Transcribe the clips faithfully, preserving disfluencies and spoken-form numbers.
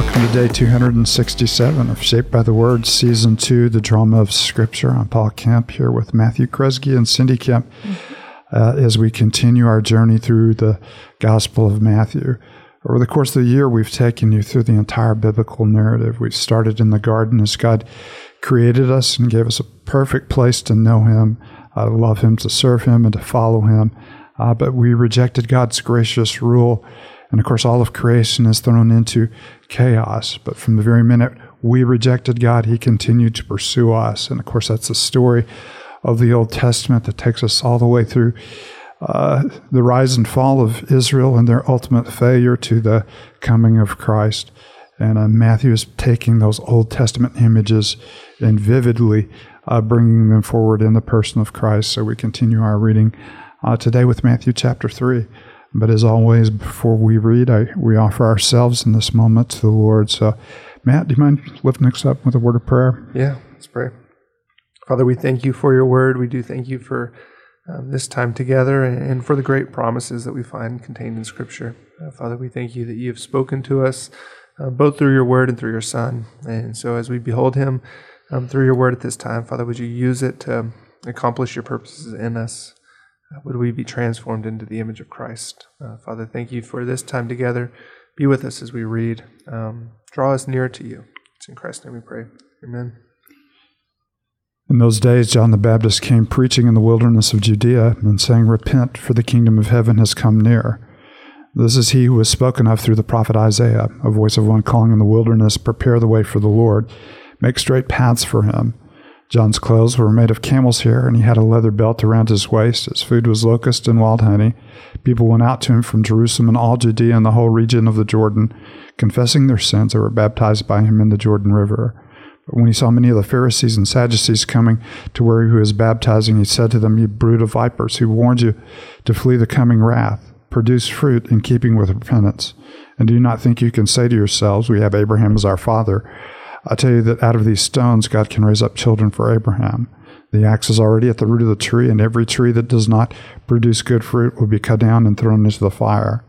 Welcome to day two hundred sixty-seven of Shaped by the Word, Season two, The Drama of Scripture. I'm Paul Kemp here with Matthew Kresge and Cindy Kemp uh, as we continue our journey through the Gospel of Matthew. Over the course of the year, we've taken you through the entire biblical narrative. We started in the garden as God created us and gave us a perfect place to know Him, uh, to love Him, to serve Him, and to follow Him. Uh, but we rejected God's gracious rule. And of course, all of creation is thrown into chaos. But from the very minute we rejected God, He continued to pursue us. And of course, that's the story of the Old Testament that takes us all the way through uh, the rise and fall of Israel and their ultimate failure to the coming of Christ. And uh, Matthew is taking those Old Testament images and vividly uh, bringing them forward in the person of Christ. So we continue our reading uh, today with Matthew chapter three. But as always, before we read, I, we offer ourselves in this moment to the Lord. So, Matt, do you mind lifting us up with a word of prayer? Yeah, let's pray. Father, we thank you for your word. We do thank you for um, this time together and for the great promises that we find contained in Scripture. Uh, Father, we thank you that you have spoken to us uh, both through your word and through your Son. And so as we behold him um, through your word at this time, Father, would you use it to accomplish your purposes in us? Would we be transformed into the image of Christ? Uh, Father, thank you for this time together. Be with us as we read. Um, draw us nearer to you. It's in Christ's name we pray. Amen. In those days, John the Baptist came preaching in the wilderness of Judea and saying, "Repent, for the kingdom of heaven has come near." This is he who was spoken of through the prophet Isaiah, a voice of one calling in the wilderness, "Prepare the way for the Lord. Make straight paths for him." John's clothes were made of camel's hair, and he had a leather belt around his waist. His food was locusts and wild honey. People went out to him from Jerusalem and all Judea and the whole region of the Jordan. Confessing their sins, they were baptized by him in the Jordan River. But when he saw many of the Pharisees and Sadducees coming to where he was baptizing, he said to them, "You brood of vipers, who warned you to flee the coming wrath? Produce fruit in keeping with repentance. And do you not think you can say to yourselves, 'We have Abraham as our father'? I tell you that out of these stones God can raise up children for Abraham. The axe is already at the root of the tree, and every tree that does not produce good fruit will be cut down and thrown into the fire.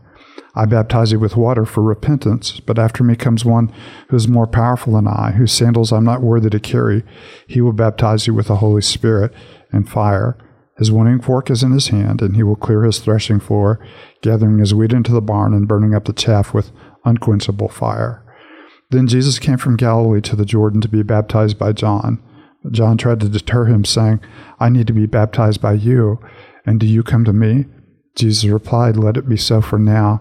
I baptize you with water for repentance, but after me comes one who is more powerful than I, whose sandals I'm not worthy to carry. He will baptize you with the Holy Spirit and fire. His winnowing fork is in his hand, and he will clear his threshing floor, gathering his wheat into the barn and burning up the chaff with unquenchable fire." Then Jesus came from Galilee to the Jordan to be baptized by John. But John tried to deter him, saying, "I need to be baptized by you, and do you come to me?" Jesus replied, "Let it be so for now.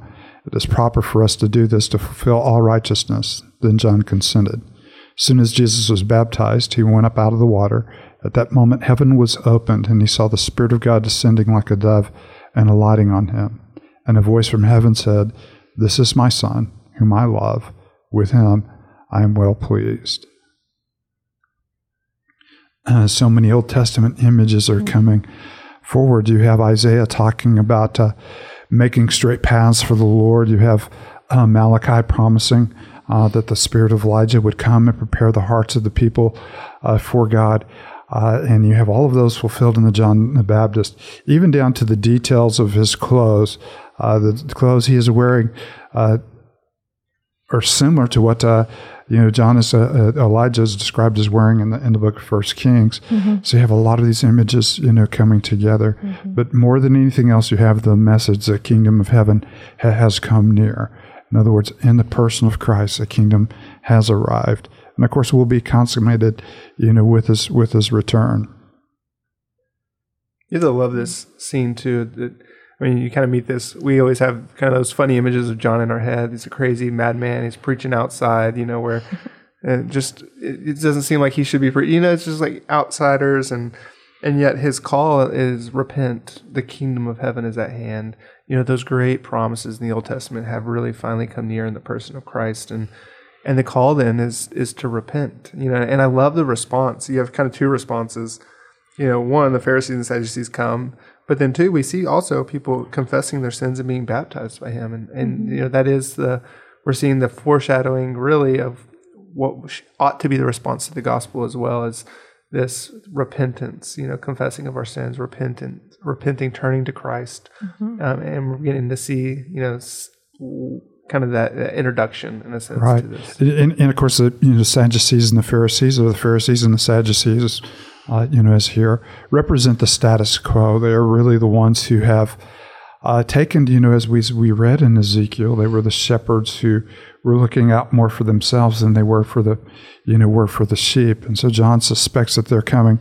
It is proper for us to do this to fulfill all righteousness." Then John consented. As soon as Jesus was baptized, he went up out of the water. At that moment heaven was opened, and he saw the Spirit of God descending like a dove and alighting on him. And a voice from heaven said, "This is my Son, whom I love. With him, I am well pleased." Uh, so many Old Testament images are coming forward. You have Isaiah talking about uh, making straight paths for the Lord. You have uh, Malachi promising uh, that the spirit of Elijah would come and prepare the hearts of the people uh, for God. Uh, and you have all of those fulfilled in the John the Baptist, even down to the details of his clothes. Uh, the clothes he is wearing uh are similar to what uh, you know John is uh, uh, Elijah is described as wearing in the in the book of First Kings. Mm-hmm. So you have a lot of these images, you know, coming together. Mm-hmm. But more than anything else, you have the message: the kingdom of heaven ha- has come near. In other words, in the person of Christ, the kingdom has arrived, and of course, will be consummated, you know, with his with his return. You love this scene too. That, I mean, you kind of meet this, we always have kind of those funny images of John in our head. He's a crazy madman. He's preaching outside, you know, where it just, it, it doesn't seem like he should be, pre- you know, it's just like outsiders. And, and yet his call is repent, the kingdom of heaven is at hand. You know, those great promises in the Old Testament have really finally come near in the person of Christ. And, and the call then is, is to repent, you know, and I love the response. You have kind of two responses, you know, one, the Pharisees and Sadducees come. But then, too, we see also people confessing their sins and being baptized by him. And, and you know, that is the, we're seeing the foreshadowing, really, of what ought to be the response to the gospel as well as this repentance, you know, confessing of our sins, repentant, repenting, turning to Christ. Mm-hmm. Um, and we're getting to see, you know, kind of that, that introduction, in a sense, right. to this. And, and of course, the you know, Sadducees and the Pharisees, or the Pharisees and the Sadducees, uh, you know, as here, represent the status quo. They are really the ones who have uh, taken, you know, as we we read in Ezekiel, they were the shepherds who were looking out more for themselves than they were for the, you know, were for the sheep. And so John suspects that they're coming,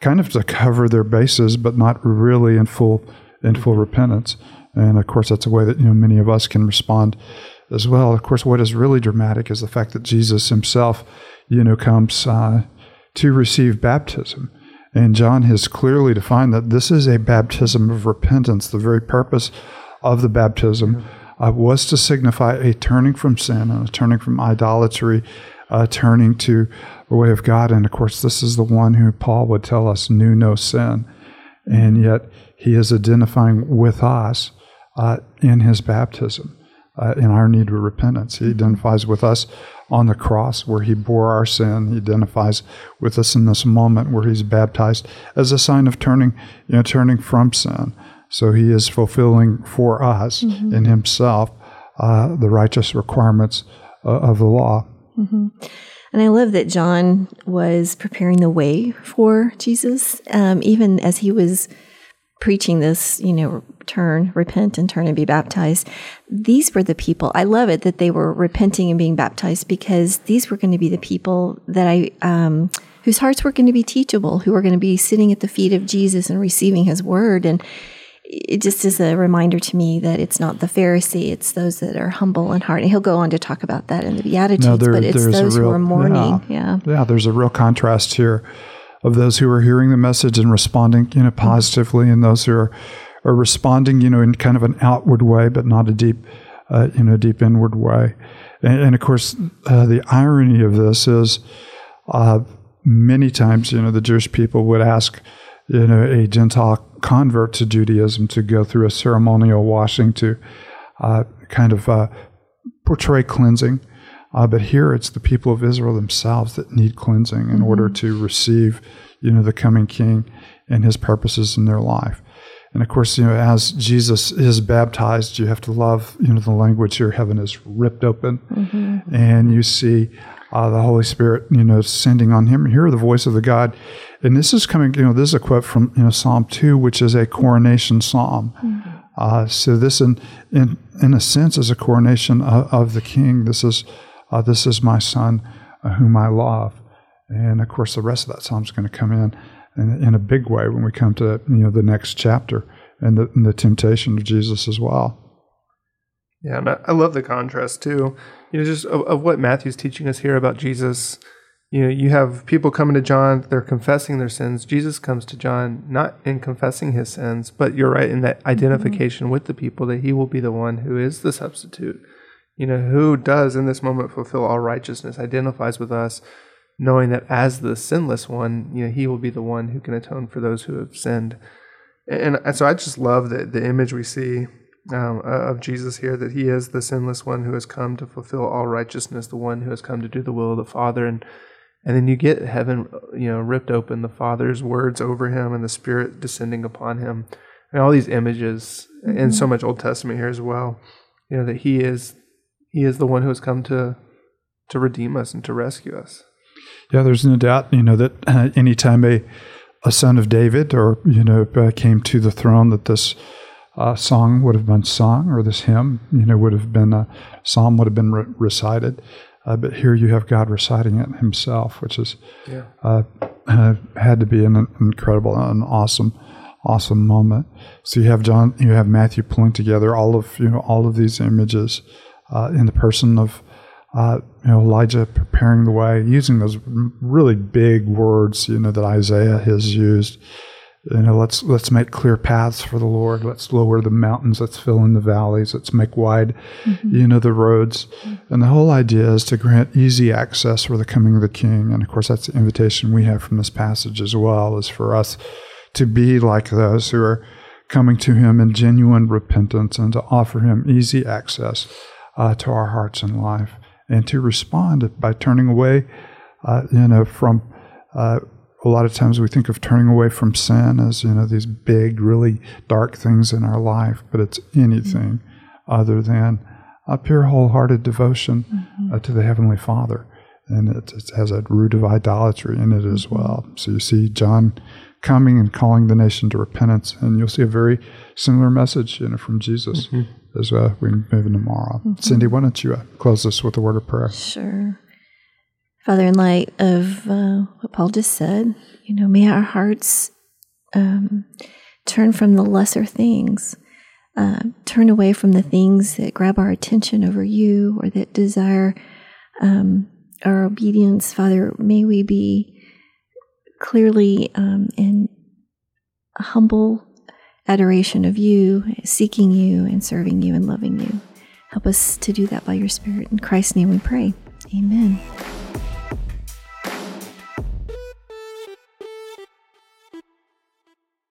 kind of to cover their bases, but not really in full in full repentance. And of course, that's a way that you know many of us can respond as well. Of course, what is really dramatic is the fact that Jesus Himself, you know, comes uh, to receive baptism, and John has clearly defined that this is a baptism of repentance. The very purpose of the baptism uh, was to signify a turning from sin, a turning from idolatry, a turning to the way of God. And of course, this is the one who Paul would tell us knew no sin, and yet he is identifying with us. Uh, in his baptism, uh, in our need of repentance. He identifies with us on the cross where he bore our sin. He identifies with us in this moment where he's baptized as a sign of turning, you know, turning from sin. So he is fulfilling for us mm-hmm. in himself uh, the righteous requirements uh, of the law. Mm-hmm. And I love that John was preparing the way for Jesus, um, even as he was preaching this, you know, turn, repent, and turn and be baptized. These were the people. I love it that they were repenting and being baptized, because these were going to be the people that I, um, whose hearts were going to be teachable, who were going to be sitting at the feet of Jesus and receiving his word. And it just is a reminder to me that it's not the Pharisee, it's those that are humble in heart. And he'll go on to talk about that in the Beatitudes, no, there, but it's those real, who are mourning. Yeah. yeah. Yeah, there's a real contrast here of those who are hearing the message and responding, you know, positively, and those who are Or responding, you know, in kind of an outward way, but not a deep, uh, you know, deep inward way. And, and of course, uh, the irony of this is, uh, many times, you know, the Jewish people would ask, you know, a Gentile convert to Judaism to go through a ceremonial washing to uh, kind of uh, portray cleansing. Uh, but here, it's the people of Israel themselves that need cleansing in mm-hmm. order to receive, you know, the coming King and his purposes in their life. And of course, you know, as Jesus is baptized, you have to love, you know, the language here. Heaven is ripped open, mm-hmm. and you see uh, the Holy Spirit, you know, sending on him. Hear the voice of the God. And this is coming, you know, this is a quote from, you know, Psalm two, which is a coronation psalm. Mm-hmm. Uh, so this, in in in a sense, is a coronation of, of the King. This is, uh, this is my Son, uh, whom I love. And of course, the rest of that psalm is going to come in. In, in a big way when we come to, you know, the next chapter and the, and the temptation of Jesus as well. Yeah, and I, I love the contrast too, you know, just of, of what Matthew's teaching us here about Jesus. You know, you have people coming to John, they're confessing their sins. Jesus comes to John not in confessing his sins, but you're right in that identification mm-hmm. with the people, that he will be the one who is the substitute, you know, who does in this moment fulfill all righteousness, identifies with us, knowing that as the sinless one, you know, he will be the one who can atone for those who have sinned. And, and so I just love the, the image we see um, of Jesus here, that he is the sinless one who has come to fulfill all righteousness, the one who has come to do the will of the Father. And and then you get heaven, you know, ripped open, the Father's words over him and the Spirit descending upon him. And all these images, mm-hmm. and so much Old Testament here as well, you know, that he is he is the one who has come to to redeem us and to rescue us. Yeah, there's no doubt, you know, that uh, anytime a, a son of David or, you know, uh, came to the throne, that this uh, song would have been sung, or this hymn, you know, would have been, a psalm would have been re- recited. Uh, but here you have God reciting it himself, which is yeah. uh, uh, had to be an, an incredible, an awesome, awesome moment. So you have John, you have Matthew pulling together all of, you know, all of these images uh, in the person of Uh, you know, Elijah preparing the way, using those really big words, you know, that Isaiah has used. You know, let's let's make clear paths for the Lord. Let's lower the mountains. Let's fill in the valleys. Let's make wide, mm-hmm. you know, the roads. Mm-hmm. And the whole idea is to grant easy access for the coming of the King. And of course, that's the invitation we have from this passage as well, is for us to be like those who are coming to him in genuine repentance, and to offer him easy access uh, to our hearts and life. And to respond by turning away, uh, you know, from uh, a lot of times we think of turning away from sin as, you know, these big, really dark things in our life, but it's anything mm-hmm. other than a pure, wholehearted devotion mm-hmm. uh, to the Heavenly Father. And it, it has a root of idolatry in it as well. So you see John coming and calling the nation to repentance, and you'll see a very similar message, you know, from Jesus mm-hmm. as uh, we move into tomorrow. Mm-hmm. Cindy, why don't you uh, close this with a word of prayer? Sure. Father, in light of uh, what Paul just said, you know, may our hearts um, turn from the lesser things, uh, turn away from the things that grab our attention over you or that desire um, our obedience. Father, may we be clearly um, in humble adoration of you, seeking you and serving you and loving you. Help us to do that by your Spirit. In Christ's name we pray. Amen.